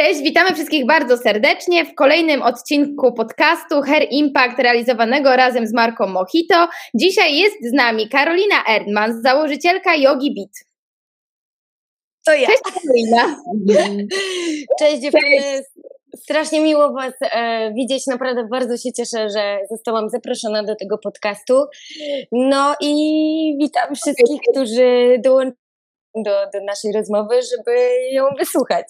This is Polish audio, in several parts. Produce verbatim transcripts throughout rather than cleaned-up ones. Cześć, witamy wszystkich bardzo serdecznie w kolejnym odcinku podcastu Hair Impact realizowanego razem z Marką Mojito. Dzisiaj jest z nami Karolina Erdman, założycielka Yogi Beat. To ja. Cześć Karolina. Cześć dziewczyny. Cześć. Strasznie miło Was e, widzieć, naprawdę bardzo się cieszę, że zostałam zaproszona do tego podcastu. No i witam wszystkich, którzy dołączyli do, do naszej rozmowy, żeby ją wysłuchać.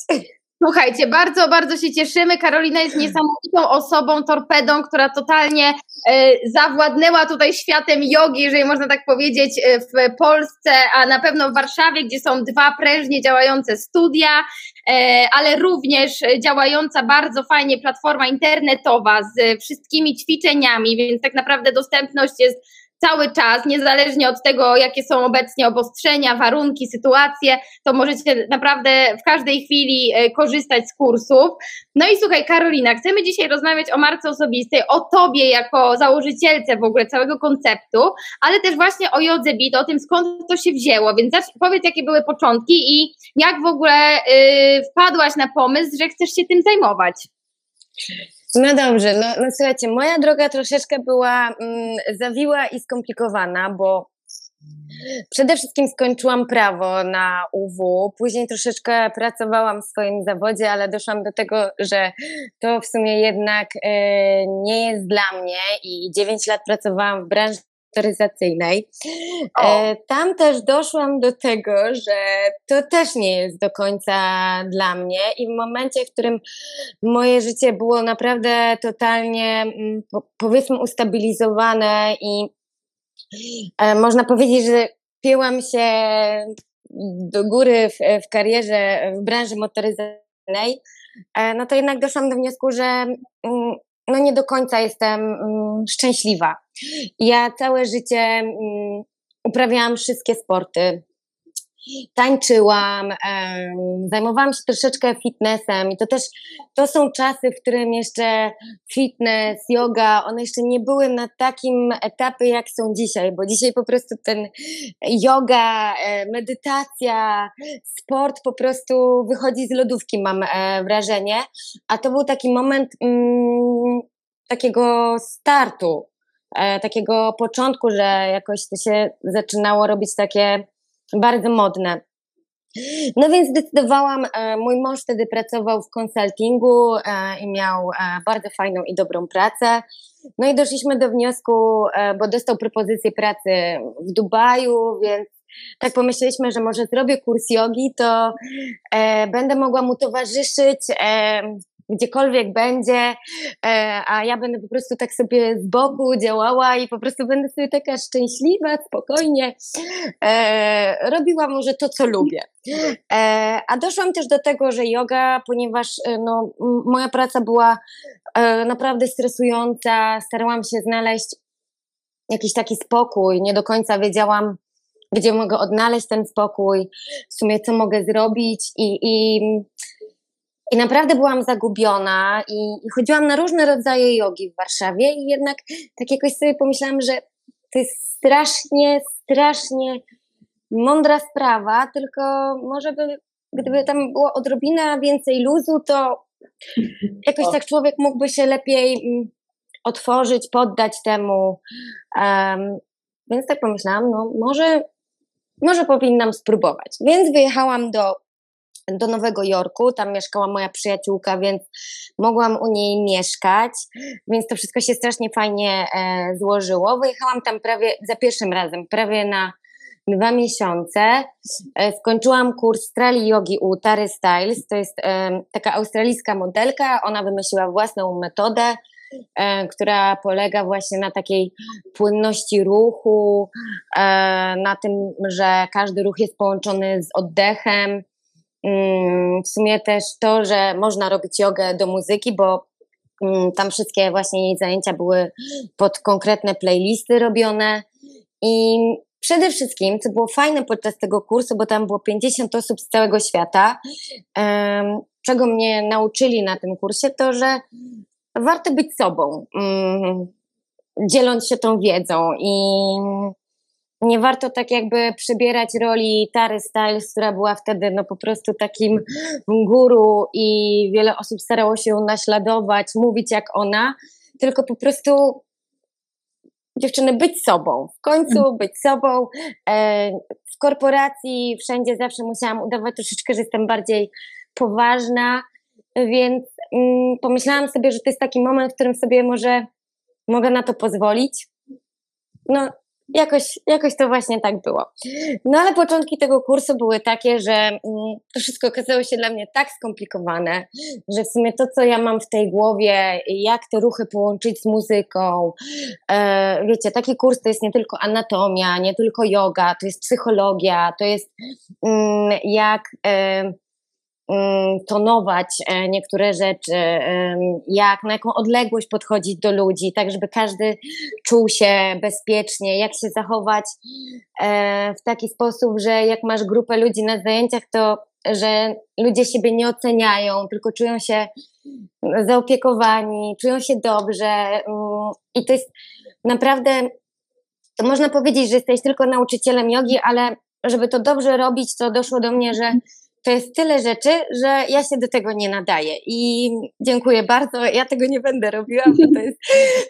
Słuchajcie, bardzo, bardzo się cieszymy. Karolina jest niesamowitą osobą, torpedą, która totalnie y, zawładnęła tutaj światem jogi, jeżeli można tak powiedzieć, y, w Polsce, a na pewno w Warszawie, gdzie są dwa prężnie działające studia, y, ale również działająca bardzo fajnie platforma internetowa z wszystkimi ćwiczeniami, więc tak naprawdę dostępność jest cały czas, niezależnie od tego, jakie są obecnie obostrzenia, warunki, sytuacje, to możecie naprawdę w każdej chwili korzystać z kursów. No i słuchaj Karolina, chcemy dzisiaj rozmawiać o marce osobistej, o Tobie jako założycielce w ogóle całego konceptu, ale też właśnie o Yogi Beat, o tym skąd to się wzięło, więc powiedz jakie były początki i jak w ogóle yy, wpadłaś na pomysł, że chcesz się tym zajmować. No dobrze, no, no słuchajcie, moja droga troszeczkę była mm, zawiła i skomplikowana, bo przede wszystkim skończyłam prawo na U W, później troszeczkę pracowałam w swoim zawodzie, ale doszłam do tego, że to w sumie jednak y, nie jest dla mnie i dziewięć lat pracowałam w branży motoryzacyjnej. E, tam też doszłam do tego, że to też nie jest do końca dla mnie i w momencie, w którym moje życie było naprawdę totalnie, powiedzmy, ustabilizowane i e, można powiedzieć, że pięłam się do góry w, w karierze, w branży motoryzacyjnej, e, no to jednak doszłam do wniosku, że mm, no nie do końca jestem mm, szczęśliwa. Ja całe życie mm, uprawiałam wszystkie sporty, tańczyłam, em, zajmowałam się troszeczkę fitnessem i to też, to są czasy, w którym jeszcze fitness, yoga, one jeszcze nie były na takim etapie jak są dzisiaj, bo dzisiaj po prostu ten yoga, e, medytacja, sport po prostu wychodzi z lodówki, mam e, wrażenie, a to był taki moment mm, takiego startu, e, takiego początku, że jakoś to się zaczynało robić takie bardzo modne. No więc zdecydowałam, mój mąż wtedy pracował w konsultingu i miał bardzo fajną i dobrą pracę. No i doszliśmy do wniosku, bo dostał propozycję pracy w Dubaju, więc tak pomyśleliśmy, że może zrobię kurs jogi, to będę mogła mu towarzyszyć gdziekolwiek będzie, a ja będę po prostu tak sobie z boku działała i po prostu będę sobie taka szczęśliwa, spokojnie e, robiła może to, co lubię. E, a doszłam też do tego, że joga, ponieważ no, moja praca była e, naprawdę stresująca, starałam się znaleźć jakiś taki spokój, nie do końca wiedziałam, gdzie mogę odnaleźć ten spokój, w sumie co mogę zrobić i, i I naprawdę byłam zagubiona i, i chodziłam na różne rodzaje jogi w Warszawie i jednak tak jakoś sobie pomyślałam, że to jest strasznie, strasznie mądra sprawa, tylko może by, gdyby tam było odrobina więcej luzu, to jakoś tak człowiek mógłby się lepiej otworzyć, poddać temu. Um, więc tak pomyślałam, no może, może powinnam spróbować. Więc wyjechałam do do Nowego Jorku, tam mieszkała moja przyjaciółka, więc mogłam u niej mieszkać, więc to wszystko się strasznie fajnie e, złożyło. Wyjechałam tam prawie za pierwszym razem, prawie na dwa miesiące. E, skończyłam kurs Strali Yogi u Tary Stiles, to jest e, taka australijska modelka, ona wymyśliła własną metodę, e, która polega właśnie na takiej płynności ruchu, e, na tym, że każdy ruch jest połączony z oddechem. W sumie też to, że można robić jogę do muzyki, bo tam wszystkie właśnie jej zajęcia były pod konkretne playlisty robione i przede wszystkim, co było fajne podczas tego kursu, bo tam było pięćdziesiąt osób z całego świata, czego mnie nauczyli na tym kursie, to że warto być sobą, dzieląc się tą wiedzą i nie warto tak jakby przybierać roli Tary Stiles, która była wtedy no po prostu takim guru i wiele osób starało się ją naśladować, mówić jak ona, tylko po prostu dziewczyny być sobą, w końcu być sobą. W korporacji wszędzie zawsze musiałam udawać troszeczkę, że jestem bardziej poważna, więc pomyślałam sobie, że to jest taki moment, w którym sobie może mogę na to pozwolić. No Jakoś, jakoś to właśnie tak było. No ale początki tego kursu były takie, że to wszystko okazało się dla mnie tak skomplikowane, że w sumie to, co ja mam w tej głowie, jak te ruchy połączyć z muzyką. Wiecie, taki kurs to jest nie tylko anatomia, nie tylko joga, to jest psychologia, to jest jak tonować niektóre rzeczy, jak, na jaką odległość podchodzić do ludzi, tak żeby każdy czuł się bezpiecznie, jak się zachować w taki sposób, że jak masz grupę ludzi na zajęciach, to że ludzie siebie nie oceniają, tylko czują się zaopiekowani, czują się dobrze i to jest naprawdę, to można powiedzieć, że jesteś tylko nauczycielem jogi, ale żeby to dobrze robić, to doszło do mnie, że to jest tyle rzeczy, że ja się do tego nie nadaję i dziękuję bardzo, ja tego nie będę robiła, bo to jest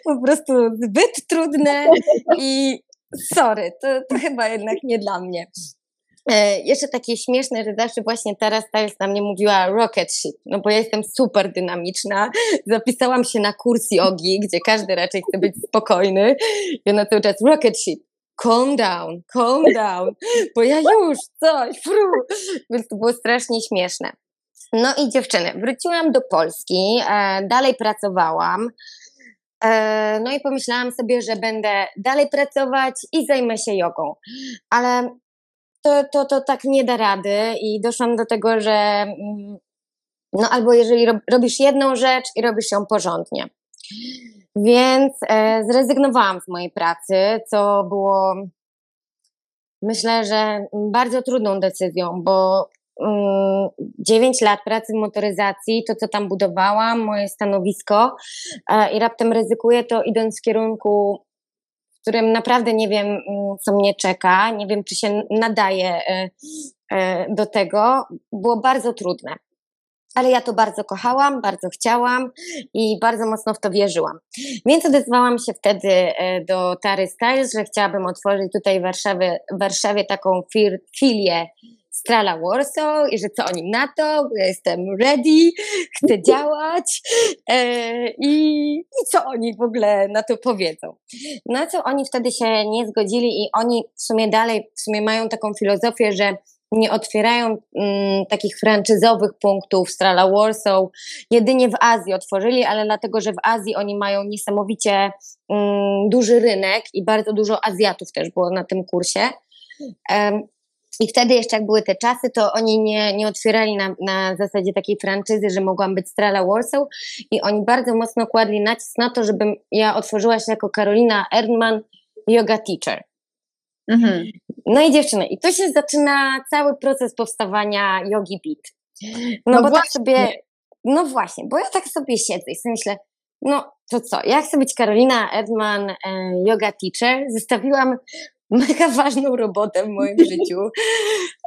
po prostu zbyt trudne i sorry, to, to chyba jednak nie dla mnie. E, jeszcze takie śmieszne, że zawsze właśnie Tara Stiles na mnie mówiła rocket ship, no bo ja jestem super dynamiczna, zapisałam się na kurs jogi, gdzie każdy raczej chce być spokojny i ona cały czas rocket ship. Calm down, calm down, bo ja już coś, fru. Więc to było strasznie śmieszne. No i dziewczyny, wróciłam do Polski, e, dalej pracowałam, e, no i pomyślałam sobie, że będę dalej pracować i zajmę się jogą, ale to, to, to tak nie da rady i doszłam do tego, że no albo jeżeli rob, robisz jedną rzecz i robisz ją porządnie. Więc e, zrezygnowałam z mojej pracy, co było, myślę, że bardzo trudną decyzją, bo mm, dziewięć lat pracy w motoryzacji, to co tam budowałam, moje stanowisko e, i raptem ryzykuję to idąc w kierunku, w którym naprawdę nie wiem, co mnie czeka, nie wiem, czy się nadaje e, e, do tego, było bardzo trudne. Ale ja to bardzo kochałam, bardzo chciałam i bardzo mocno w to wierzyłam. Więc odezwałam się wtedy do Tary Stiles, że chciałabym otworzyć tutaj w Warszawie, w Warszawie taką fir, filię Strala Warsaw i że co o nim na to, ja jestem ready, chcę działać e, i, i co oni w ogóle na to powiedzą. Na co oni wtedy się nie zgodzili i oni w sumie dalej w sumie mają taką filozofię, że nie otwierają mm, takich franczyzowych punktów Strala Warsaw, jedynie w Azji otworzyli, ale dlatego, że w Azji oni mają niesamowicie mm, duży rynek i bardzo dużo Azjatów też było na tym kursie. Um, I wtedy jeszcze jak były te czasy, to oni nie, nie otwierali na, na zasadzie takiej franczyzy, że mogłam być Strala Warsaw i oni bardzo mocno kładli nacisk na to, żebym ja otworzyła się jako Karolina Erdman Yoga Teacher. Mhm. No i dziewczyny, i tu się zaczyna cały proces powstawania Yogi Beat. No, no bo właśnie. tak sobie, no właśnie, bo ja tak sobie siedzę i sobie myślę, no to co, ja chcę być Karolina Erdman, e, yoga teacher, zostawiłam mega ważną robotę w moim życiu,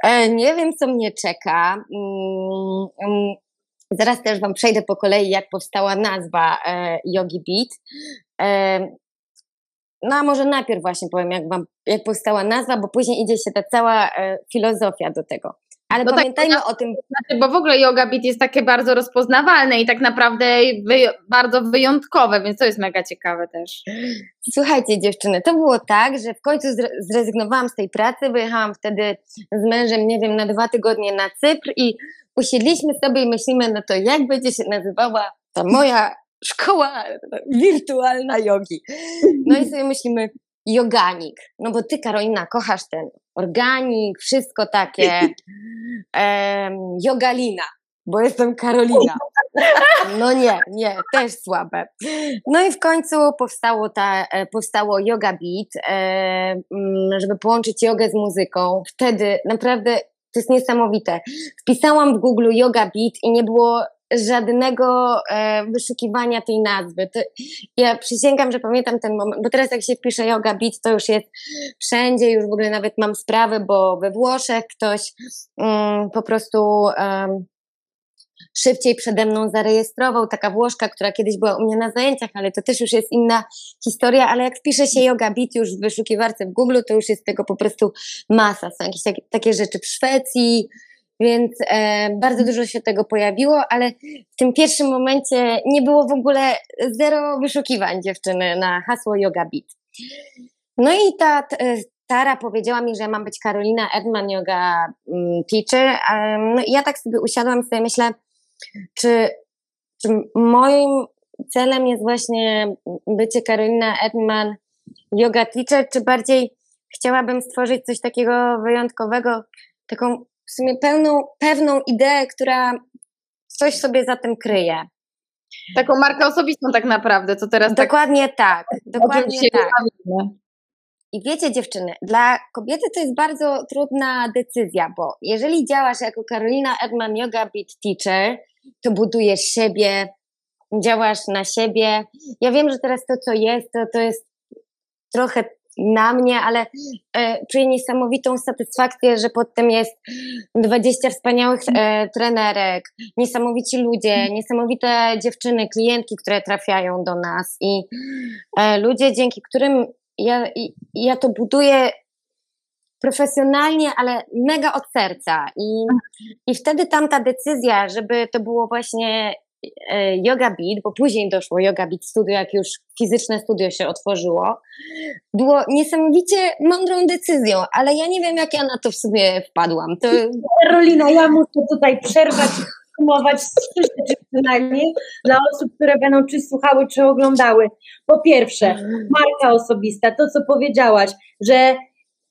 e, nie wiem co mnie czeka, mm, mm, zaraz też wam przejdę po kolei jak powstała nazwa e, Yogi Beat, e, no a może najpierw właśnie powiem, jak, wam, jak powstała nazwa, bo później idzie się ta cała e, filozofia do tego. Ale no pamiętajmy tak, o tym... Bo w ogóle Yoga Beat jest takie bardzo rozpoznawalne i tak naprawdę wyjo- bardzo wyjątkowe, więc to jest mega ciekawe też. Słuchajcie dziewczyny, to było tak, że w końcu zrezygnowałam z tej pracy, wyjechałam wtedy z mężem, nie wiem, na dwa tygodnie na Cypr i usiedliśmy sobie i myślimy, no to jak będzie się nazywała ta moja... szkoła wirtualna jogi. No i sobie myślimy, joganik, no bo ty Karolina kochasz ten organik, wszystko takie, um, jogalina, bo jestem Karolina. No nie, nie, też słabe. No i w końcu powstało, ta, powstało Yoga Beat, żeby połączyć jogę z muzyką. Wtedy naprawdę, to jest niesamowite, wpisałam w Google Yoga Beat i nie było żadnego e, wyszukiwania tej nazwy. To, ja przysięgam, że pamiętam ten moment, bo teraz jak się pisze Yoga Beat, to już jest wszędzie, już w ogóle nawet mam sprawy, bo we Włoszech ktoś mm, po prostu um, szybciej przede mną zarejestrował, taka Włoszka, która kiedyś była u mnie na zajęciach, ale to też już jest inna historia, ale jak wpisze się Yoga Beat już w wyszukiwarce w Google, to już jest tego po prostu masa. Są jakieś takie, takie rzeczy w Szwecji, więc e, bardzo dużo się tego pojawiło, ale w tym pierwszym momencie nie było w ogóle zero wyszukiwań dziewczyny na hasło Yoga Beat. No i ta e, Tara powiedziała mi, że mam być Karolina Erdman Yoga Teacher. E, no i ja tak sobie usiadłam i sobie myślę, czy, czy moim celem jest właśnie bycie Karolina Erdman Yoga Teacher, czy bardziej chciałabym stworzyć coś takiego wyjątkowego, taką w sumie pełną, pewną ideę, która coś sobie za tym kryje. Taką markę osobistą tak naprawdę, co teraz dokładnie tak... Dokładnie tak. tak. I wiecie dziewczyny, dla kobiety to jest bardzo trudna decyzja, bo jeżeli działasz jako Karolina Erdman Yoga Beat Teacher, to budujesz siebie, działasz na siebie. Ja wiem, że teraz to, co jest, to, to jest trochę na mnie, ale e, czuję niesamowitą satysfakcję, że pod tym jest dwadzieścia wspaniałych e, trenerek, niesamowici ludzie, niesamowite dziewczyny, klientki, które trafiają do nas i e, ludzie, dzięki którym ja, i, ja to buduję profesjonalnie, ale mega od serca. I, i wtedy tamta decyzja, żeby to było właśnie Yoga Beat, bo później doszło Yoga Beat Studio, jak już fizyczne studio się otworzyło, było niesamowicie mądrą decyzją, ale ja nie wiem, jak ja na to w sumie wpadłam. To... Karolina, ja muszę tutaj przerwać, sumować trzy rzeczy przynajmniej dla osób, które będą czy słuchały, czy oglądały. Po pierwsze, marka osobista, to co powiedziałaś, że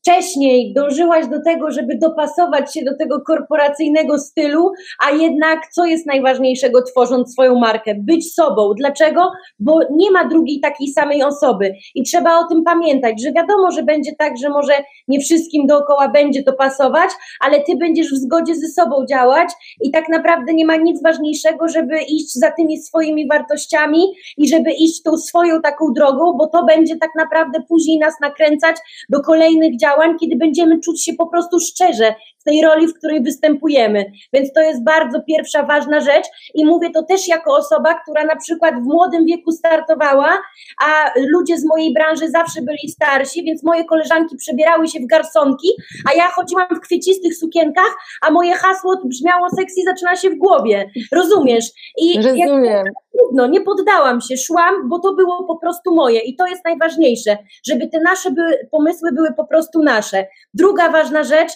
wcześniej dążyłaś do tego, żeby dopasować się do tego korporacyjnego stylu, a jednak co jest najważniejszego tworząc swoją markę? Być sobą. Dlaczego? Bo nie ma drugiej takiej samej osoby i trzeba o tym pamiętać, że wiadomo, że będzie tak, że może nie wszystkim dookoła będzie to pasować, ale ty będziesz w zgodzie ze sobą działać i tak naprawdę nie ma nic ważniejszego, żeby iść za tymi swoimi wartościami i żeby iść tą swoją taką drogą, bo to będzie tak naprawdę później nas nakręcać do kolejnych działań, kiedy będziemy czuć się po prostu szczerze w tej roli, w której występujemy. Więc to jest bardzo pierwsza ważna rzecz i mówię to też jako osoba, która na przykład w młodym wieku startowała, a ludzie z mojej branży zawsze byli starsi, więc moje koleżanki przebierały się w garsonki, a ja chodziłam w kwiecistych sukienkach, a moje hasło brzmiało sexy zaczyna się w głowie. Rozumiesz? I rozumiem. Jak... Trudno, nie poddałam się, szłam, bo to było po prostu moje i to jest najważniejsze, żeby te nasze były, pomysły były po prostu nasze. Druga ważna rzecz,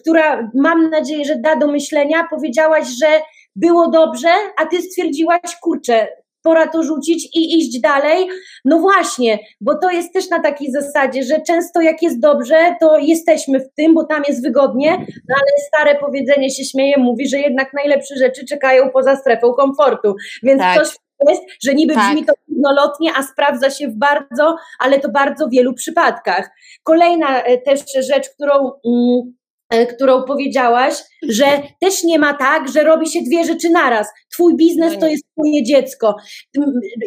która mam nadzieję, że da do myślenia, powiedziałaś, że było dobrze, a ty stwierdziłaś, kurczę, pora to rzucić i iść dalej. No właśnie, bo to jest też na takiej zasadzie, że często jak jest dobrze, to jesteśmy w tym, bo tam jest wygodnie, no ale stare powiedzenie się śmieje, mówi, że jednak najlepsze rzeczy czekają poza strefą komfortu, więc tak. Coś jest, że niby tak. Brzmi to trudnolotnie, a sprawdza się w bardzo, ale to bardzo wielu przypadkach. Kolejna też rzecz, którą... Mm, którą powiedziałaś, że też nie ma tak, że robi się dwie rzeczy naraz. Twój biznes to jest twoje dziecko.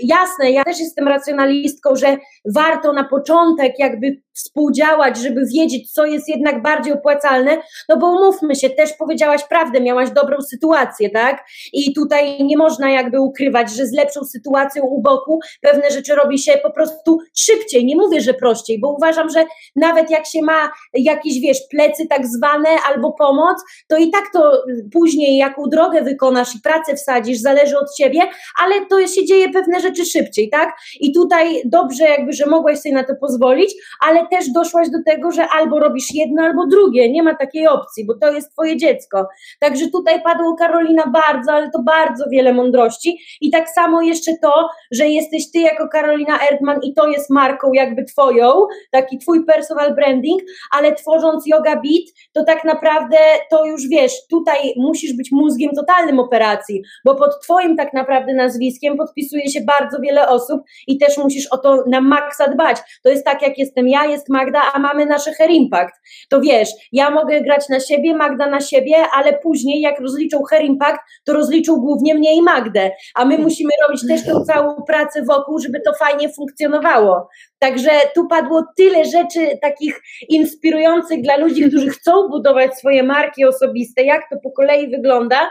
Jasne, ja też jestem racjonalistką, że warto na początek jakby współdziałać, żeby wiedzieć, co jest jednak bardziej opłacalne, no bo umówmy się, też powiedziałaś prawdę, miałaś dobrą sytuację, tak? I tutaj nie można jakby ukrywać, że z lepszą sytuacją u boku pewne rzeczy robi się po prostu szybciej, nie mówię, że prościej, bo uważam, że nawet jak się ma jakieś, wiesz, plecy tak zwane albo pomoc, to i tak to później, jaką drogę wykonasz i pracę wsadzisz, zależy od ciebie, ale to się dzieje pewne rzeczy szybciej, tak? I tutaj dobrze jakby, że mogłaś sobie na to pozwolić, ale też doszłaś do tego, że albo robisz jedno, albo drugie, nie ma takiej opcji, bo to jest twoje dziecko. Także tutaj padło, Karolina, bardzo, ale to bardzo wiele mądrości i tak samo jeszcze to, że jesteś ty jako Karolina Erdman i to jest marką jakby twoją, taki twój personal branding, ale tworząc Yoga Beat, to tak naprawdę to już wiesz, tutaj musisz być mózgiem totalnym operacji, bo bo pod twoim tak naprawdę nazwiskiem podpisuje się bardzo wiele osób i też musisz o to na maksa dbać. To jest tak, jak jestem ja, jest Magda, a mamy nasze Hair Impact. To wiesz, ja mogę grać na siebie, Magda na siebie, ale później jak rozliczył Hair Impact, to rozliczył głównie mnie i Magdę, a my musimy robić też tą całą pracę wokół, żeby to fajnie funkcjonowało. Także tu padło tyle rzeczy takich inspirujących dla ludzi, którzy chcą budować swoje marki osobiste, jak to po kolei wygląda,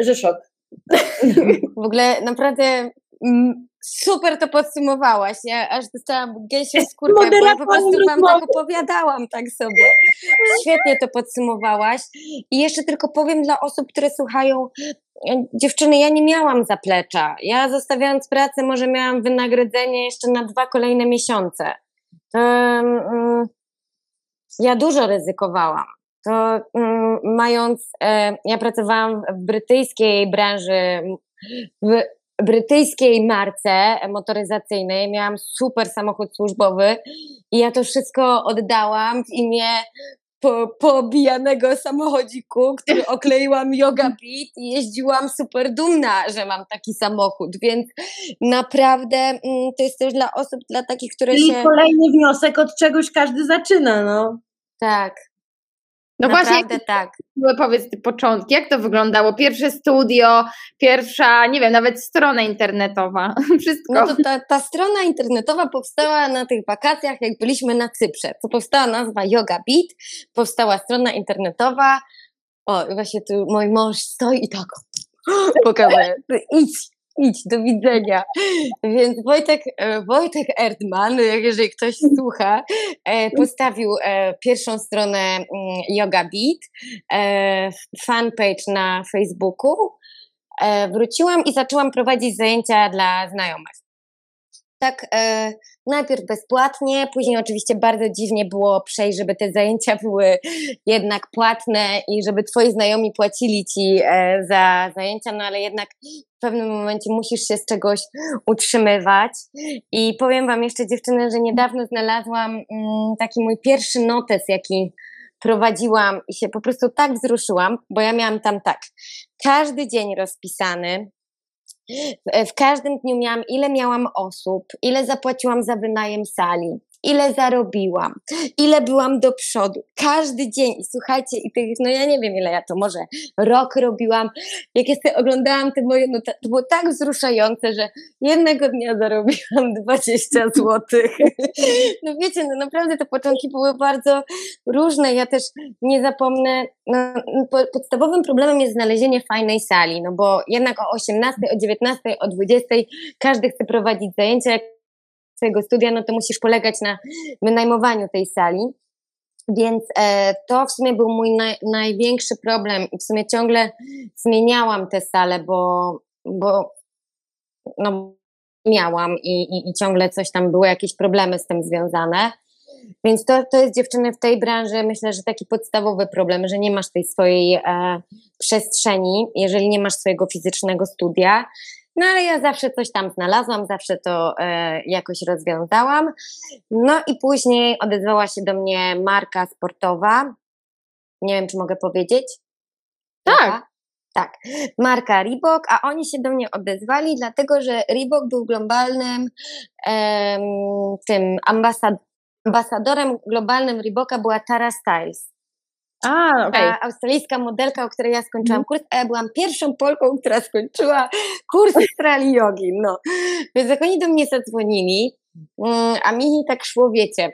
że szok. W ogóle naprawdę super to podsumowałaś, ja aż dostałam gęsią skórkę, bo ja po prostu wam tak opowiadałam tak sobie. Świetnie to podsumowałaś i jeszcze tylko powiem dla osób, które słuchają: dziewczyny, ja nie miałam zaplecza, ja zostawiając pracę może miałam wynagrodzenie jeszcze na dwa kolejne miesiące. To, um, ja dużo ryzykowałam. To um, mając, e, ja pracowałam w brytyjskiej branży, w brytyjskiej marce motoryzacyjnej, miałam super samochód służbowy i ja to wszystko oddałam w imię po, poobijanego samochodziku, który okleiłam Yoga Beat i jeździłam super dumna, że mam taki samochód, więc naprawdę mm, to jest też dla osób, dla takich, które I się... I kolejny wniosek, od czegoś każdy zaczyna, no. Tak. No naprawdę właśnie, tak. Powiedz ty początki, jak to wyglądało? Pierwsze studio, pierwsza, nie wiem, nawet strona internetowa, wszystko. No to ta, ta strona internetowa powstała na tych wakacjach, jak byliśmy na Cyprze, to powstała nazwa Yoga Beat, powstała strona internetowa, o właśnie tu mój mąż stoi i tak, pokazuje, idź. Idź, do widzenia. Więc Wojtek, Wojtek Erdman, jeżeli ktoś słucha, postawił pierwszą stronę Yoga Beat, fanpage na Facebooku. Wróciłam i zaczęłam prowadzić zajęcia dla znajomych. Tak, e, najpierw bezpłatnie, później oczywiście bardzo dziwnie było przejść, żeby te zajęcia były jednak płatne i żeby twoi znajomi płacili ci e, za zajęcia, no ale jednak w pewnym momencie musisz się z czegoś utrzymywać. I powiem wam jeszcze, dziewczyny, że niedawno znalazłam mm, taki mój pierwszy notes, jaki prowadziłam i się po prostu tak wzruszyłam, bo ja miałam tam tak, każdy dzień rozpisany. W każdym dniu miałam, ile miałam osób, ile zapłaciłam za wynajem sali, ile zarobiłam, ile byłam do przodu, każdy dzień. I słuchajcie, i tych, no ja nie wiem, ile ja to może rok robiłam, jak ja oglądałam te moje, no to było tak wzruszające, że jednego dnia zarobiłam dwadzieścia złotych. No wiecie, no naprawdę te początki były bardzo różne. Ja też nie zapomnę, no, podstawowym problemem jest znalezienie fajnej sali, no bo jednak o osiemnastej, o dziewiętnastej, o dwudziestej każdy chce prowadzić zajęcia swojego studia, no to musisz polegać na wynajmowaniu tej sali, więc e, to w sumie był mój naj, największy problem i w sumie ciągle zmieniałam tę salę, bo, bo no, miałam i, i, i ciągle coś tam, były jakieś problemy z tym związane, więc to, to jest, dziewczyny, w tej branży myślę, że taki podstawowy problem, że nie masz tej swojej e, przestrzeni, jeżeli nie masz swojego fizycznego studia. No ale ja zawsze coś tam znalazłam, zawsze to e, jakoś rozwiązałam. No i później odezwała się do mnie marka sportowa. Nie wiem, czy mogę powiedzieć? Tak. Taka? Tak. Marka Reebok, a oni się do mnie odezwali, dlatego że Reebok był globalnym em, tym ambasad ambasadorem globalnym Reeboka była Tara Stiles. A, okay. A, australijska modelka, o której ja skończyłam kurs, a ja byłam pierwszą Polką, która skończyła kurs Strali Jogi, no. Więc jak oni do mnie zadzwonili, a mi tak szło, wiecie,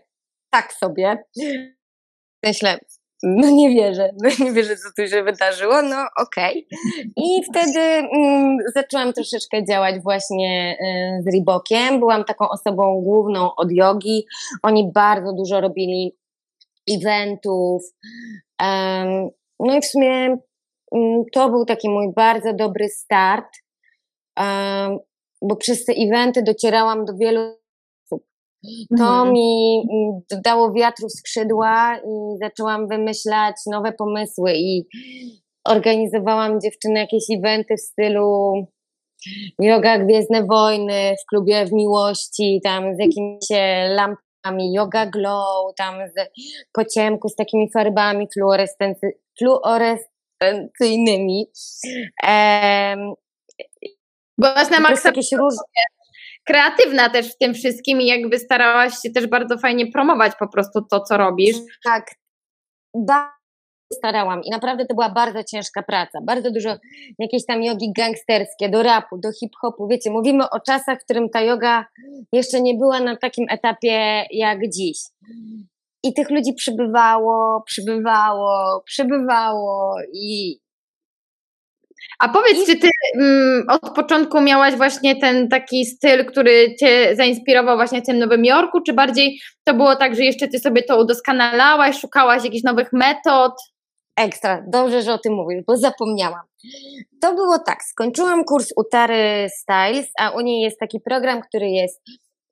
tak sobie, myślę, no nie wierzę, no nie wierzę, co tu się wydarzyło, no okej. Okay. I wtedy mm, zaczęłam troszeczkę działać właśnie y, z Reebokiem, byłam taką osobą główną od jogi, oni bardzo dużo robili eventów, um, no i w sumie um, to był taki mój bardzo dobry start, um, bo przez te eventy docierałam do wielu osób. To mm. mi dodało wiatru w skrzydła i zaczęłam wymyślać nowe pomysły i organizowałam, dziewczyny, jakieś eventy w stylu Yoga Gwiezdne Wojny w klubie w Miłości, tam z jakimś lampami, Yoga Glow, tam z, po ciemku z takimi farbami fluorescencyjnymi. E, Byłaś na maksa jakieś róż... kreatywna też w tym wszystkim i jakby starałaś się też bardzo fajnie promować po prostu to, co robisz. Tak, bardzo starałam i naprawdę to była bardzo ciężka praca, bardzo dużo jakieś tam jogi gangsterskie, do rapu, do hip-hopu, wiecie, mówimy o czasach, w którym ta joga jeszcze nie była na takim etapie jak dziś. I tych ludzi przybywało, przybywało, przybywało i... A powiedz, czy ty mm, od początku miałaś właśnie ten taki styl, który cię zainspirował właśnie w tym Nowym Jorku, czy bardziej to było tak, że jeszcze ty sobie to udoskonalałaś, szukałaś jakichś nowych metod? Ekstra, dobrze, że o tym mówisz, bo zapomniałam. To było tak, skończyłam kurs u Tary Stiles, a u niej jest taki program, który jest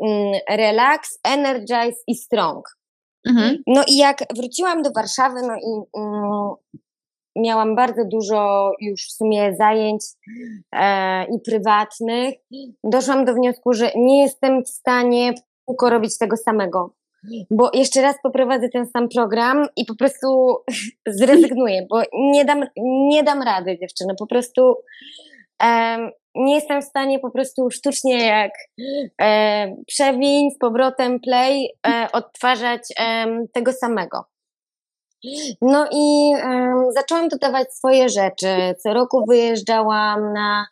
mm, Relax, Energize i Strong. Mhm. No i jak wróciłam do Warszawy, no i... Mm, miałam bardzo dużo już w sumie zajęć e, i prywatnych. Doszłam do wniosku, że nie jestem w stanie tylko robić tego samego, bo jeszcze raz poprowadzę ten sam program i po prostu zrezygnuję, bo nie dam, nie dam rady dziewczyny, po prostu e, nie jestem w stanie po prostu sztucznie jak e, przewiń z powrotem play e, odtwarzać e, tego samego. No i um, zaczęłam dodawać swoje rzeczy. Co roku wyjeżdżałam na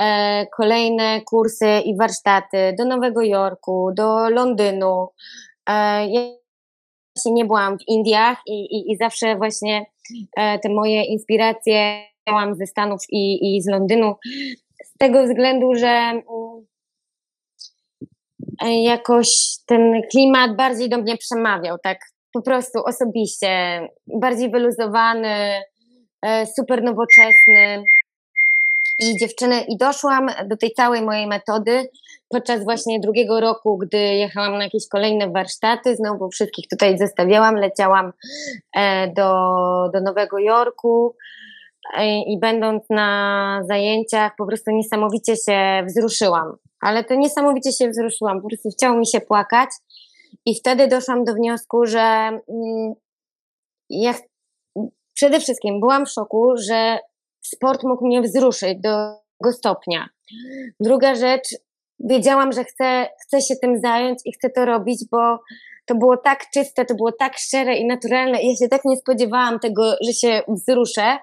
e, kolejne kursy i warsztaty do Nowego Jorku, do Londynu. E, ja nie byłam w Indiach i, i, i zawsze właśnie e, te moje inspiracje miałam ze Stanów i, i z Londynu. Z tego względu, że e, jakoś ten klimat bardziej do mnie przemawiał, tak? Po prostu osobiście, bardziej wyluzowany, super nowoczesny i dziewczyny. I doszłam do tej całej mojej metody podczas właśnie drugiego roku, gdy jechałam na jakieś kolejne warsztaty, znowu wszystkich tutaj zostawiałam, leciałam do, do Nowego Jorku i będąc na zajęciach po prostu niesamowicie się wzruszyłam, ale to niesamowicie się wzruszyłam, po prostu chciało mi się płakać. I wtedy doszłam do wniosku, że mm, ja przede wszystkim byłam w szoku, że sport mógł mnie wzruszyć do tego stopnia. Druga rzecz, wiedziałam, że chcę, chcę się tym zająć i chcę to robić, bo to było tak czyste, to było tak szczere i naturalne i ja się tak nie spodziewałam tego, że się wzruszę,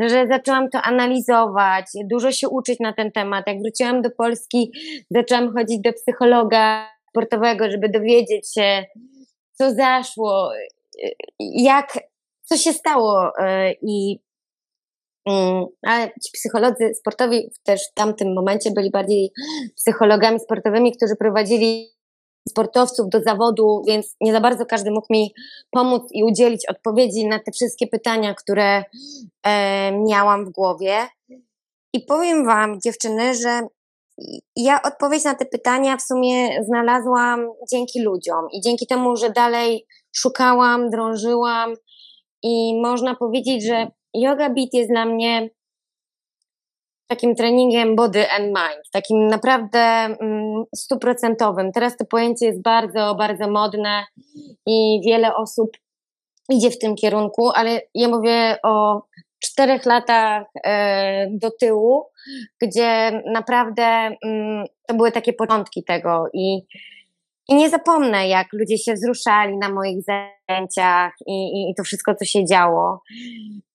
że zaczęłam to analizować, dużo się uczyć na ten temat. Jak wróciłam do Polski, zaczęłam chodzić do psychologa sportowego, żeby dowiedzieć się, co zaszło, jak, co się stało. I a ci psycholodzy sportowi też w tamtym momencie byli bardziej psychologami sportowymi, którzy prowadzili sportowców do zawodu, więc nie za bardzo każdy mógł mi pomóc i udzielić odpowiedzi na te wszystkie pytania, które e, miałam w głowie. I powiem wam, dziewczyny, że ja odpowiedź na te pytania w sumie znalazłam dzięki ludziom i dzięki temu, że dalej szukałam, drążyłam i można powiedzieć, że Yoga Beat jest dla mnie takim treningiem body and mind, takim naprawdę stuprocentowym. Teraz to pojęcie jest bardzo, bardzo modne i wiele osób idzie w tym kierunku, ale ja mówię o czterech latach e, do tyłu, gdzie naprawdę mm, to były takie początki tego i, i nie zapomnę, jak ludzie się wzruszali na moich zajęciach i, i, i to wszystko, co się działo.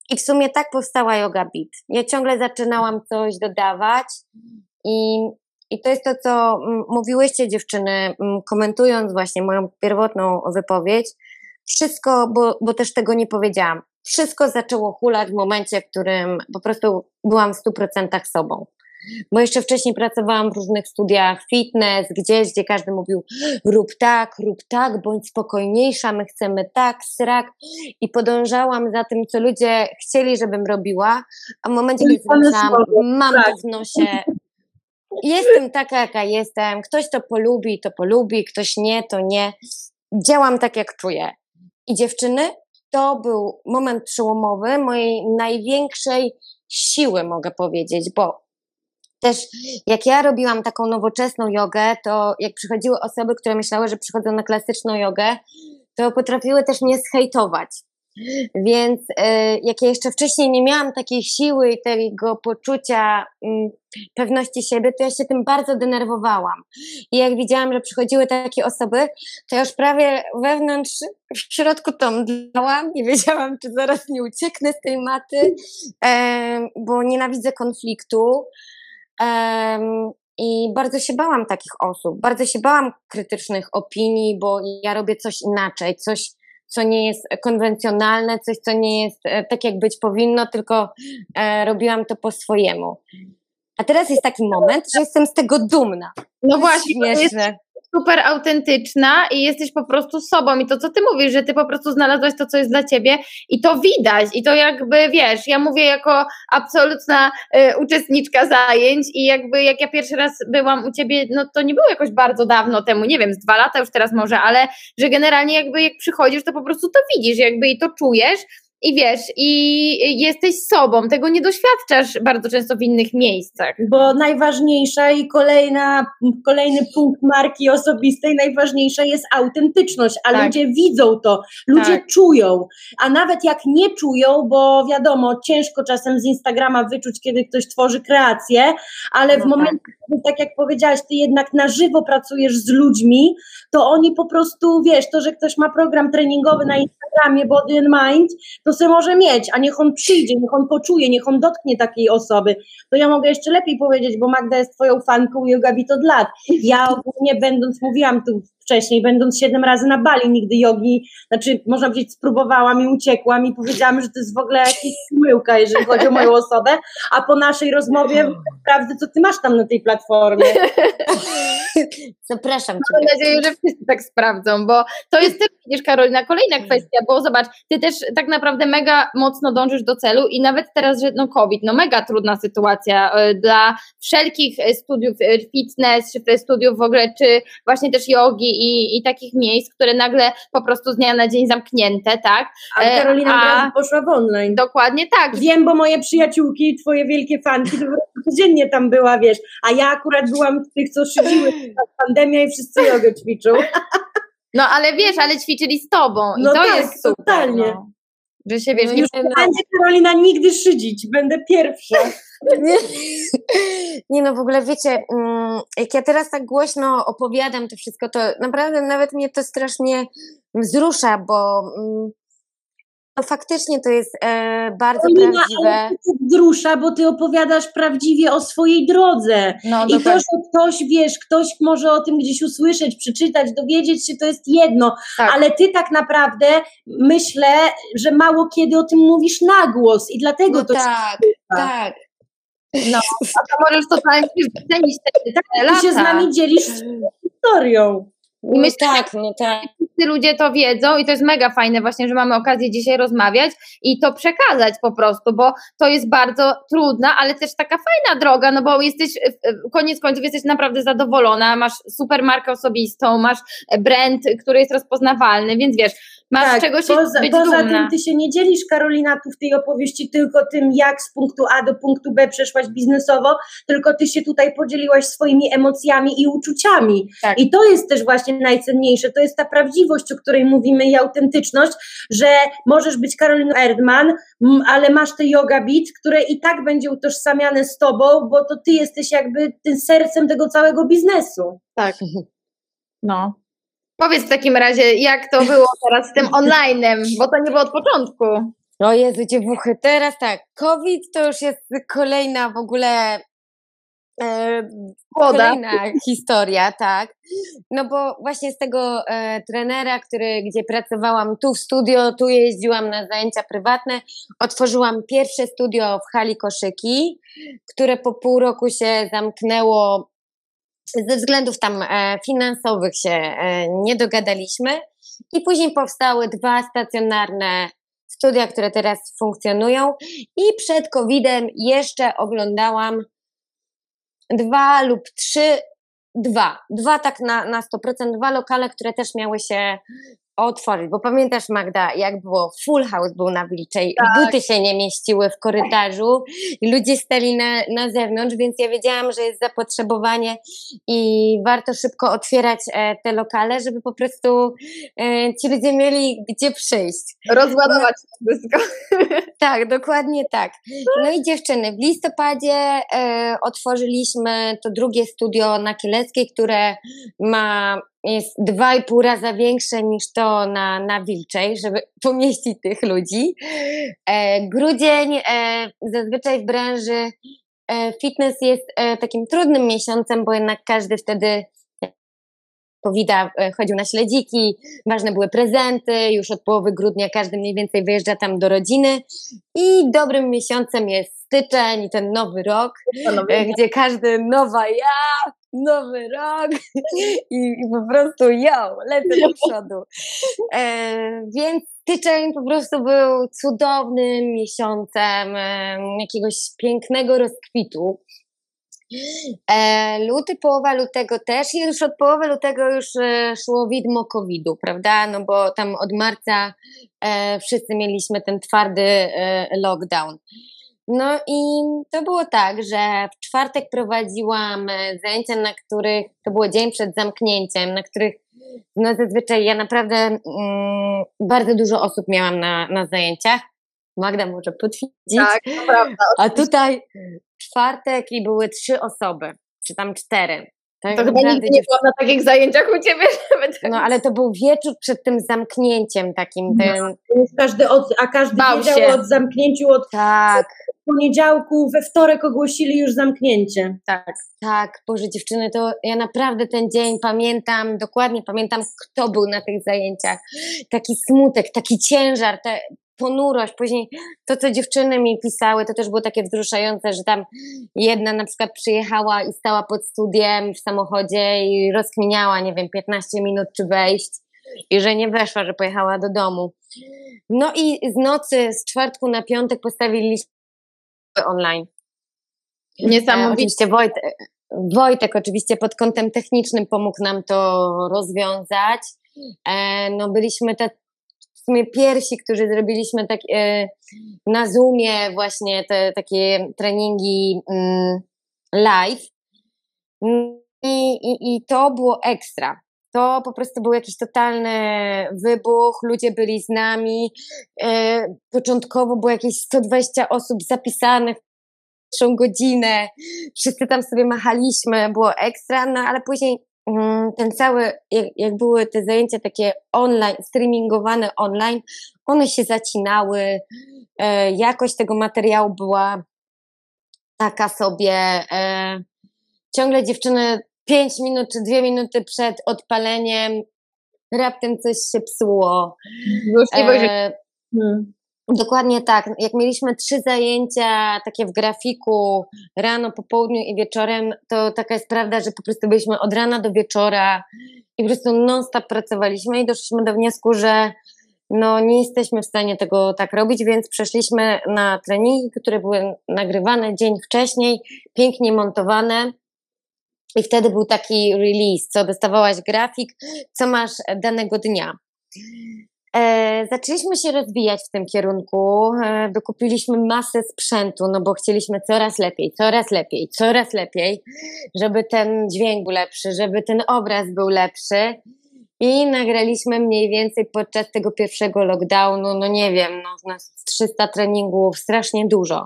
I w sumie tak powstała Yoga Beat. Ja ciągle zaczynałam coś dodawać i, i to jest to, co m, mówiłyście dziewczyny, m, komentując właśnie moją pierwotną wypowiedź. Wszystko, bo, bo też tego nie powiedziałam. Wszystko zaczęło hulać w momencie, w którym po prostu byłam w stu procentach sobą. Bo jeszcze wcześniej pracowałam w różnych studiach fitness, gdzieś, gdzie każdy mówił rób tak, rób tak, bądź spokojniejsza, my chcemy tak, srak. I podążałam za tym, co ludzie chcieli, żebym robiła, a w momencie, kiedy zaczęłam, mam to w nosie, jestem taka, jaka jestem, ktoś to polubi, to polubi, ktoś nie, to nie. Działam tak, jak czuję. I dziewczyny, to był moment przełomowy mojej największej siły, mogę powiedzieć, bo też jak ja robiłam taką nowoczesną jogę, to jak przychodziły osoby, które myślały, że przychodzą na klasyczną jogę, to potrafiły też mnie zhejtować. Więc y, jak ja jeszcze wcześniej nie miałam takiej siły i tego poczucia y, pewności siebie, to ja się tym bardzo denerwowałam. I jak widziałam, że przychodziły takie osoby, to ja już prawie wewnątrz, w środku to mdlałam i wiedziałam, czy zaraz nie ucieknę z tej maty, y, bo nienawidzę konfliktu. Y, I bardzo się bałam takich osób, bardzo się bałam krytycznych opinii, bo ja robię coś inaczej, coś, co nie jest konwencjonalne, coś, co nie jest tak, jak być powinno, tylko e, robiłam to po swojemu. A teraz jest taki moment, że jestem z tego dumna. No właśnie, jest super autentyczna i jesteś po prostu sobą i to, co ty mówisz, że ty po prostu znalazłaś to, co jest dla ciebie i to widać i to jakby, wiesz, ja mówię jako absolutna y, uczestniczka zajęć i jakby jak ja pierwszy raz byłam u ciebie, no to nie było jakoś bardzo dawno temu, nie wiem, z dwa lata już teraz może, ale że generalnie jakby jak przychodzisz, to po prostu to widzisz jakby i to czujesz. I wiesz, i jesteś sobą, tego nie doświadczasz bardzo często w innych miejscach. Bo najważniejsza i kolejna, kolejny punkt marki osobistej, najważniejsza jest autentyczność, a tak. Ludzie widzą to, ludzie tak. czują, a nawet jak nie czują, bo wiadomo, ciężko czasem z Instagrama wyczuć, kiedy ktoś tworzy kreację, ale no w momencie, tak. tak jak powiedziałaś, ty jednak na żywo pracujesz z ludźmi, to oni po prostu, wiesz, to, że ktoś ma program treningowy na Instagramie Body and Mind, to se może mieć, a niech on przyjdzie, niech on poczuje, niech on dotknie takiej osoby. To ja mogę jeszcze lepiej powiedzieć, bo Magda jest twoją fanką Yoga Beat od lat. Ja ogólnie będąc, mówiłam tu wcześniej, będąc siedem razy na Bali, nigdy jogi, znaczy można powiedzieć spróbowałam i uciekłam i powiedziałam, że to jest w ogóle jakaś pomyłka, jeżeli chodzi o moją osobę, a po naszej rozmowie naprawdę, co ty masz tam na tej platformie? Zapraszam cię. Mam nadzieję, że wszyscy tak sprawdzą, bo to jest też, widzisz Karolina, kolejna kwestia, bo zobacz, ty też tak naprawdę mega mocno dążysz do celu i nawet teraz, że no COVID, no mega trudna sytuacja dla wszelkich studiów fitness, czy studiów w ogóle, czy właśnie też jogi I, i takich miejsc, które nagle po prostu z dnia na dzień zamknięte, tak? A Karolina od razu poszła w online. Dokładnie tak. Wiem, bo moje przyjaciółki, twoje wielkie fanki, to codziennie tam była, wiesz, a ja akurat byłam w tych, co szydziły, pandemia i wszyscy jogę ćwiczą. No ale wiesz, ale ćwiczyli z tobą i no to tak, jest super. Totalnie. No. Że się, wiesz, no, nie będę no. Karolina nigdy szydzić, będę pierwsza. Nie, nie no, w ogóle wiecie, jak ja teraz tak głośno opowiadam to wszystko, to naprawdę nawet mnie to strasznie wzrusza, bo no, faktycznie to jest e, bardzo Karolina, prawdziwe. Wzrusza, bo ty opowiadasz prawdziwie o swojej drodze. No, i to, że ktoś, wiesz, ktoś może o tym gdzieś usłyszeć, przeczytać, dowiedzieć się, to jest jedno, tak. Ale ty tak naprawdę myślę, że mało kiedy o tym mówisz na głos i dlatego no to tak, się tak. No, a to możesz to cenić te, te lata. Ty się z nami dzielisz historią. I myślę, no tak, no tak. Wszyscy ludzie to wiedzą i to jest mega fajne właśnie, że mamy okazję dzisiaj rozmawiać i to przekazać po prostu, bo to jest bardzo trudna, ale też taka fajna droga, no bo jesteś, koniec końców jesteś naprawdę zadowolona, masz super markę osobistą, masz brand, który jest rozpoznawalny, więc wiesz, masz tak, czegoś poza, być poza tym ty się nie dzielisz, Karolina, tu w tej opowieści tylko tym, jak z punktu A do punktu B przeszłaś biznesowo, tylko ty się tutaj podzieliłaś swoimi emocjami i uczuciami. Tak. I to jest też właśnie najcenniejsze, to jest ta prawdziwość, o której mówimy i autentyczność, że możesz być Karoliną Erdman, m, ale masz te Yoga Beat, które i tak będzie utożsamiane z tobą, bo to ty jesteś jakby tym sercem tego całego biznesu. Tak. No. Powiedz w takim razie, jak to było teraz z tym online'em, bo to nie było od początku. O Jezu, dziewuchy, teraz tak, COVID to już jest kolejna w ogóle, e, kolejna historia, tak. No bo właśnie z tego e, trenera, który, gdzie pracowałam tu w studio, tu jeździłam na zajęcia prywatne, otworzyłam pierwsze studio w Hali Koszyki, które po pół roku się zamknęło. Ze względów tam e, finansowych się e, nie dogadaliśmy i później powstały dwa stacjonarne studia, które teraz funkcjonują i przed kowidem jeszcze oglądałam dwa lub trzy, dwa, dwa tak na, na sto procent, dwa lokale, które też miały się otworzyć, bo pamiętasz, Magda, jak było, Full House był na Wilcze, tak. Buty się nie mieściły w korytarzu, ludzie stali na, na zewnątrz, więc ja wiedziałam, że jest zapotrzebowanie i warto szybko otwierać e, te lokale, żeby po prostu e, ci ludzie mieli gdzie przyjść. Rozładować no, wszystko. Tak, dokładnie tak. No i dziewczyny, w listopadzie e, otworzyliśmy to drugie studio na Kieleckiej, które ma... jest dwa i pół raza większe niż to na, na Wilczej, żeby pomieścić tych ludzi. E, grudzień e, zazwyczaj w branży e, fitness jest e, takim trudnym miesiącem, bo jednak każdy wtedy COVID-a e, chodził na śledziki, ważne były prezenty, już od połowy grudnia każdy mniej więcej wyjeżdża tam do rodziny i dobrym miesiącem jest styczeń i ten nowy rok, e, gdzie każdy nowa ja... nowy rok i, i po prostu yo, lecę do przodu. E, więc styczeń po prostu był cudownym miesiącem e, jakiegoś pięknego rozkwitu. E, luty, połowa lutego też i już od połowy lutego już e, szło widmo kowida, prawda? No bo tam od marca e, wszyscy mieliśmy ten twardy e, lockdown. No i to było tak, że w czwartek prowadziłam zajęcia, na których, to było dzień przed zamknięciem, na których no zazwyczaj ja naprawdę mm, bardzo dużo osób miałam na, na zajęciach. Magda może potwierdzić. Tak, to prawda. A tutaj czwartek i były trzy osoby, czy tam cztery. Tak, to chyba nigdy nie było na takich zajęciach u Ciebie. Tak... No ale to był wieczór przed tym zamknięciem takim. No, ten... każdy od, a każdy Bał wiedział się. Od zamknięciu, od tak. poniedziałku, we wtorek ogłosili już zamknięcie. Tak, tak, Boże dziewczyny, to ja naprawdę ten dzień pamiętam, dokładnie pamiętam, kto był na tych zajęciach. Taki smutek, taki ciężar, te... ponurość, później to, co dziewczyny mi pisały, to też było takie wzruszające, że tam jedna na przykład przyjechała i stała pod studiem w samochodzie i rozkminiała, nie wiem, piętnaście minut czy wejść i że nie weszła, że pojechała do domu. No i z nocy, z czwartku na piątek postawiliśmy online. Niesamowicie. Oczywiście Wojtek, Wojtek oczywiście pod kątem technicznym pomógł nam to rozwiązać. No byliśmy te w sumie pierwsi, którzy zrobiliśmy tak, e, na Zoomie właśnie te takie treningi mm, live I, i, i to było ekstra. To po prostu był jakiś totalny wybuch, ludzie byli z nami, e, początkowo było jakieś sto dwadzieścia osób zapisanych w pierwszą godzinę, wszyscy tam sobie machaliśmy, było ekstra, no ale później ten cały, jak, jak były te zajęcia takie online, streamingowane online, one się zacinały, e, jakość tego materiału była taka sobie, e, ciągle dziewczyny pięć minut czy dwie minuty przed odpaleniem raptem coś się psuło. E, hmm. Dokładnie tak, jak mieliśmy trzy zajęcia takie w grafiku rano, po południu i wieczorem, to taka jest prawda, że po prostu byliśmy od rana do wieczora i po prostu non stop pracowaliśmy i doszliśmy do wniosku, że no nie jesteśmy w stanie tego tak robić, więc przeszliśmy na treningi, które były nagrywane dzień wcześniej, pięknie montowane. I wtedy był taki release, co dostawałaś grafik, co masz danego dnia. E, zaczęliśmy się rozwijać w tym kierunku, e, wykupiliśmy masę sprzętu, no bo chcieliśmy coraz lepiej, coraz lepiej, coraz lepiej, żeby ten dźwięk był lepszy, żeby ten obraz był lepszy i nagraliśmy mniej więcej podczas tego pierwszego lockdownu, no nie wiem, no z nas trzysta treningów, strasznie dużo.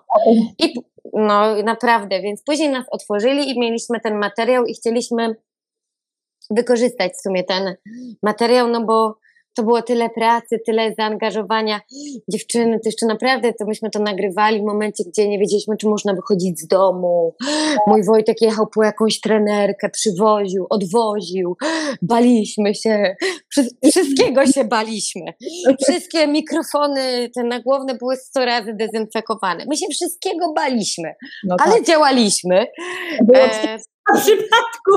I, no naprawdę, więc później nas otworzyli i mieliśmy ten materiał i chcieliśmy wykorzystać w sumie ten materiał, no bo to było tyle pracy, tyle zaangażowania dziewczyny, to jeszcze naprawdę to myśmy to nagrywali w momencie, gdzie nie wiedzieliśmy, czy można wychodzić z domu. Mój Wojtek jechał po jakąś trenerkę, przywoził, odwoził, baliśmy się, wszystkiego się baliśmy. Wszystkie mikrofony, te nagłowne były sto razy dezynfekowane. My się wszystkiego baliśmy, no tak. Ale działaliśmy. Było e... w przypadku...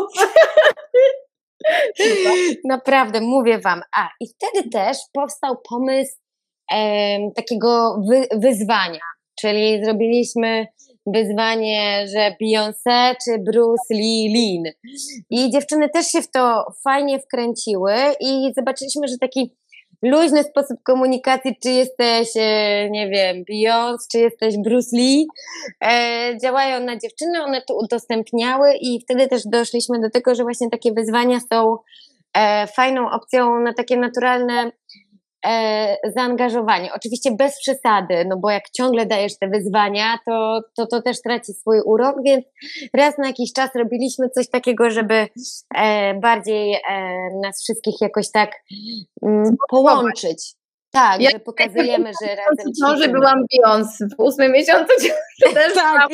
Naprawdę, mówię wam. A i wtedy też powstał pomysł e, takiego wy, wyzwania, czyli zrobiliśmy wyzwanie, że Beyoncé czy Bruce Lee Lin. I dziewczyny też się w to fajnie wkręciły i zobaczyliśmy, że taki luźny sposób komunikacji, czy jesteś, nie wiem, Beyoncé, czy jesteś Bruce Lee, e, działają na dziewczyny, one to udostępniały i wtedy też doszliśmy do tego, że właśnie takie wyzwania są e, fajną opcją na takie naturalne e, zaangażowanie. Oczywiście bez przesady, no bo jak ciągle dajesz te wyzwania, to, to to też traci swój urok, więc raz na jakiś czas robiliśmy coś takiego, żeby e, bardziej e, nas wszystkich jakoś tak mm, połączyć. Tak, ja że pokazujemy, że razem... To, że byłam Beyoncé w ósmym miesiącu, to też tak.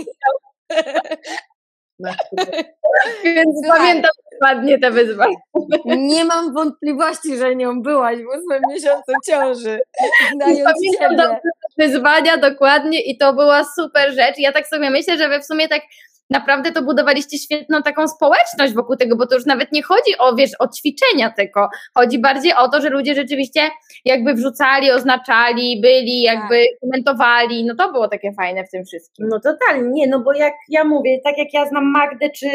Więc pamiętam dokładnie te wyzwania. Nie mam wątpliwości, że nią byłaś w ósmym miesiącu ciąży. Pamiętam do, wyzwania dokładnie i to była super rzecz. Ja tak sobie myślę, że wy w sumie tak naprawdę to budowaliście świetną taką społeczność wokół tego, bo to już nawet nie chodzi o, wiesz, o ćwiczenia tylko. Chodzi bardziej o to, że ludzie rzeczywiście jakby wrzucali, oznaczali, byli, jakby tak. komentowali. No to było takie fajne w tym wszystkim. No totalnie, nie, no bo jak ja mówię, tak jak ja znam Magdę, czy,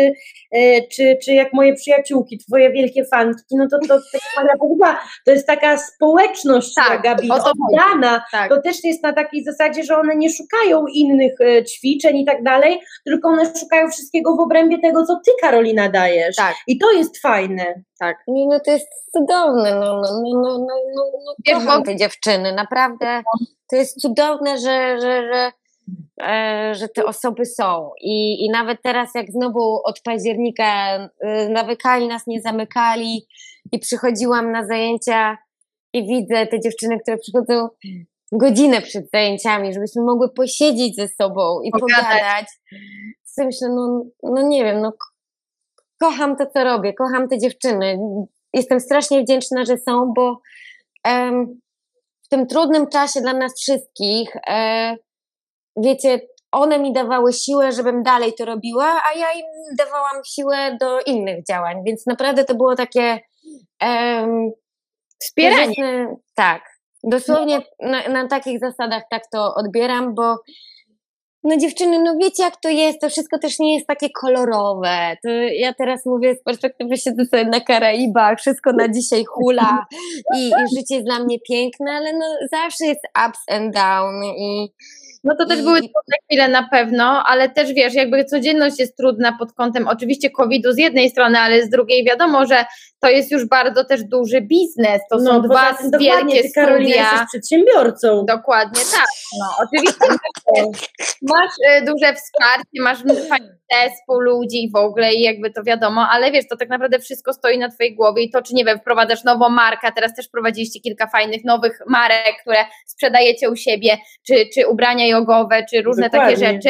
e, czy, czy jak moje przyjaciółki, twoje wielkie fanki, no to to, to, to jest taka społeczność, tak, która Gabi oddana. Tak. To też jest na takiej zasadzie, że one nie szukają innych e, ćwiczeń i tak dalej, tylko one szukają szukają wszystkiego w obrębie tego, co ty, Karolina, dajesz. Tak. I to jest fajne. Tak. No to jest cudowne. No, no, no, no, no, no, kocham te dziewczyny. Naprawdę to jest cudowne, że, że, że, e, że te osoby są. I, I nawet teraz, jak znowu od października e, nawykali nas, nie zamykali i przychodziłam na zajęcia i widzę te dziewczyny, które przychodzą godzinę przed zajęciami, żebyśmy mogły posiedzieć ze sobą i pogadać. pogadać. Sobie myślę, no, no nie wiem, no kocham to, co robię, kocham te dziewczyny. Jestem strasznie wdzięczna, że są, bo em, w tym trudnym czasie dla nas wszystkich, e, wiecie, one mi dawały siłę, żebym dalej to robiła, a ja im dawałam siłę do innych działań, więc naprawdę to było takie em, wspieranie. Korzystne, tak, dosłownie na, na takich zasadach tak to odbieram, bo no dziewczyny, no wiecie jak to jest, to wszystko też nie jest takie kolorowe. To ja teraz mówię z perspektywy, siedzę sobie na Karaibach, wszystko na dzisiaj hula i, i życie jest dla mnie piękne, ale no zawsze jest ups and down i... No to też były trudne chwile na pewno, ale też wiesz, jakby codzienność jest trudna pod kątem oczywiście kowida z jednej strony, ale z drugiej wiadomo, że to jest już bardzo też duży biznes, to no, są dwa wielkie studia. Karolina, jesteś przedsiębiorcą. Dokładnie tak, no oczywiście masz y, duże wsparcie, masz fajny zespół ludzi w ogóle i jakby to wiadomo, ale wiesz, to tak naprawdę wszystko stoi na twojej głowie i to czy nie wiem, wprowadzasz nową markę, teraz też prowadziliście kilka fajnych nowych marek, które sprzedajecie u siebie, czy, czy ubrania jogowe, czy różne Dokładnie. Takie rzeczy,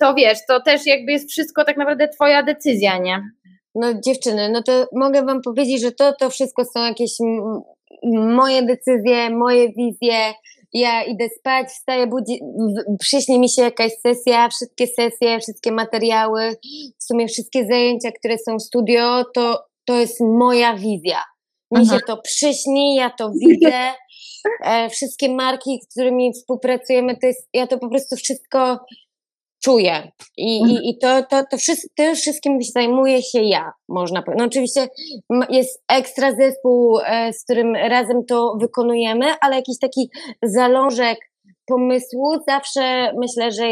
to wiesz, to też jakby jest wszystko tak naprawdę twoja decyzja, nie? No dziewczyny, no to mogę wam powiedzieć, że to, to wszystko są jakieś m- moje decyzje, moje wizje, ja idę spać, wstaję, budzi- przyśni mi się jakaś sesja, wszystkie sesje, wszystkie materiały, w sumie wszystkie zajęcia, które są w studio, to, to jest moja wizja. Mi Aha. się to przyśni, ja to widzę, E, wszystkie marki, z którymi współpracujemy, to jest, ja to po prostu wszystko czuję i, mhm. i, i to, to, to wszyscy, tym wszystkim zajmuję się ja, można powiedzieć. No oczywiście jest ekstra zespół, e, z którym razem to wykonujemy, ale jakiś taki zalążek pomysłu zawsze myślę, że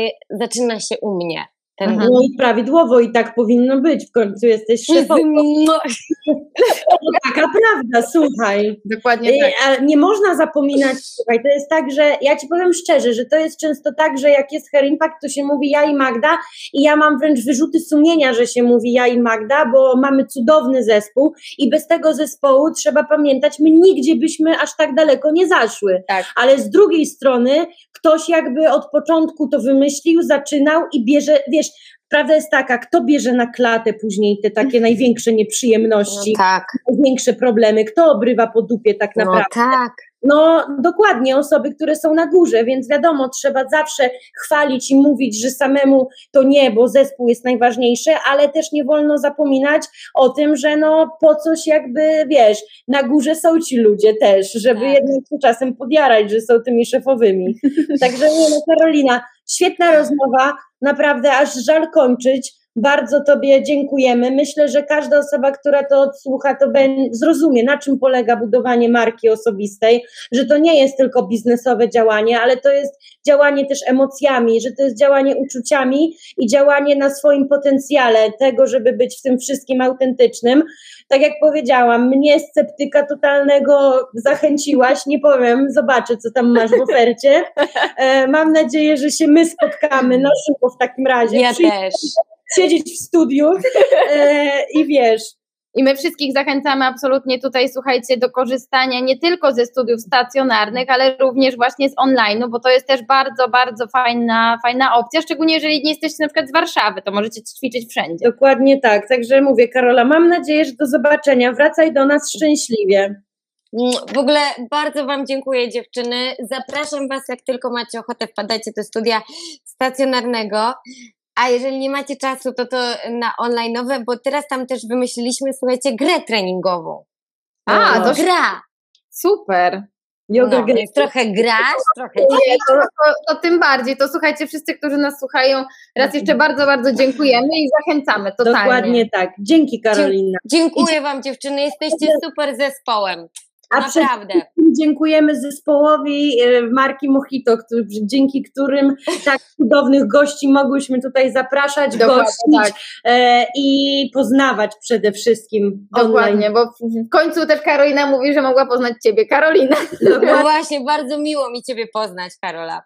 zaczyna się u mnie. Ten... No i prawidłowo i tak powinno być, w końcu jesteś szefą. No. Taka prawda, słuchaj. Dokładnie tak. Ale nie można zapominać, słuchaj, to jest tak, że ja ci powiem szczerze, że to jest często tak, że jak jest Hair Impact, to się mówi ja i Magda i ja mam wręcz wyrzuty sumienia, że się mówi ja i Magda, bo mamy cudowny zespół i bez tego zespołu trzeba pamiętać, my nigdzie byśmy aż tak daleko nie zaszły. Tak. Ale z drugiej strony ktoś jakby od początku to wymyślił, zaczynał i bierze, wiesz, prawda jest taka, kto bierze na klatę później te takie największe nieprzyjemności, no tak. największe problemy, kto obrywa po dupie tak naprawdę. No tak. No dokładnie, osoby, które są na górze, więc wiadomo, trzeba zawsze chwalić i mówić, że samemu to nie, bo zespół jest najważniejszy, ale też nie wolno zapominać o tym, że no po coś jakby, wiesz, na górze są ci ludzie też, żeby tak. jednak czasem podjarać, że są tymi szefowymi. Także nie no, Karolina, świetna rozmowa, naprawdę aż żal kończyć, Bardzo Tobie dziękujemy. Myślę, że każda osoba, która to odsłucha, to zrozumie, na czym polega budowanie marki osobistej, że to nie jest tylko biznesowe działanie, ale to jest działanie też emocjami, że to jest działanie uczuciami i działanie na swoim potencjale tego, żeby być w tym wszystkim autentycznym. Tak jak powiedziałam, mnie sceptyka totalnego zachęciłaś, nie powiem, zobaczę, co tam masz w ofercie. Mam nadzieję, że się my spotkamy na szybko w takim razie. Ja Przyjdę. też. Siedzieć w studiu e, i wiesz. I my wszystkich zachęcamy absolutnie tutaj, słuchajcie, do korzystania nie tylko ze studiów stacjonarnych, ale również właśnie z online'u, bo to jest też bardzo, bardzo fajna, fajna opcja, szczególnie jeżeli nie jesteście na przykład z Warszawy, to możecie ćwiczyć wszędzie. Dokładnie tak, także mówię, Karola, mam nadzieję, że do zobaczenia, wracaj do nas szczęśliwie. W ogóle bardzo Wam dziękuję, dziewczyny, zapraszam Was, jak tylko macie ochotę, wpadajcie do studia stacjonarnego. A jeżeli nie macie czasu, to to na online'owe, bo teraz tam też wymyśliliśmy, słuchajcie, grę treningową. A, no, to gra. Super. Yoga no, gra. Trochę grasz, trochę ćwiczysz. To, to, to tym bardziej. To słuchajcie, wszyscy, którzy nas słuchają, raz jeszcze bardzo, bardzo dziękujemy i zachęcamy totalnie. Dokładnie tak. Dzięki, Karolina. Dziękuję Wam, dziewczyny. Jesteście super zespołem. A naprawdę. Dziękujemy zespołowi Marki Mojito, który, dzięki którym tak cudownych gości mogłyśmy tutaj zapraszać, Dokładnie, gościć tak. i poznawać przede wszystkim Dokładnie, online. Bo w końcu też Karolina mówi, że mogła poznać Ciebie. Karolina. No właśnie, bardzo miło mi Ciebie poznać, Karola.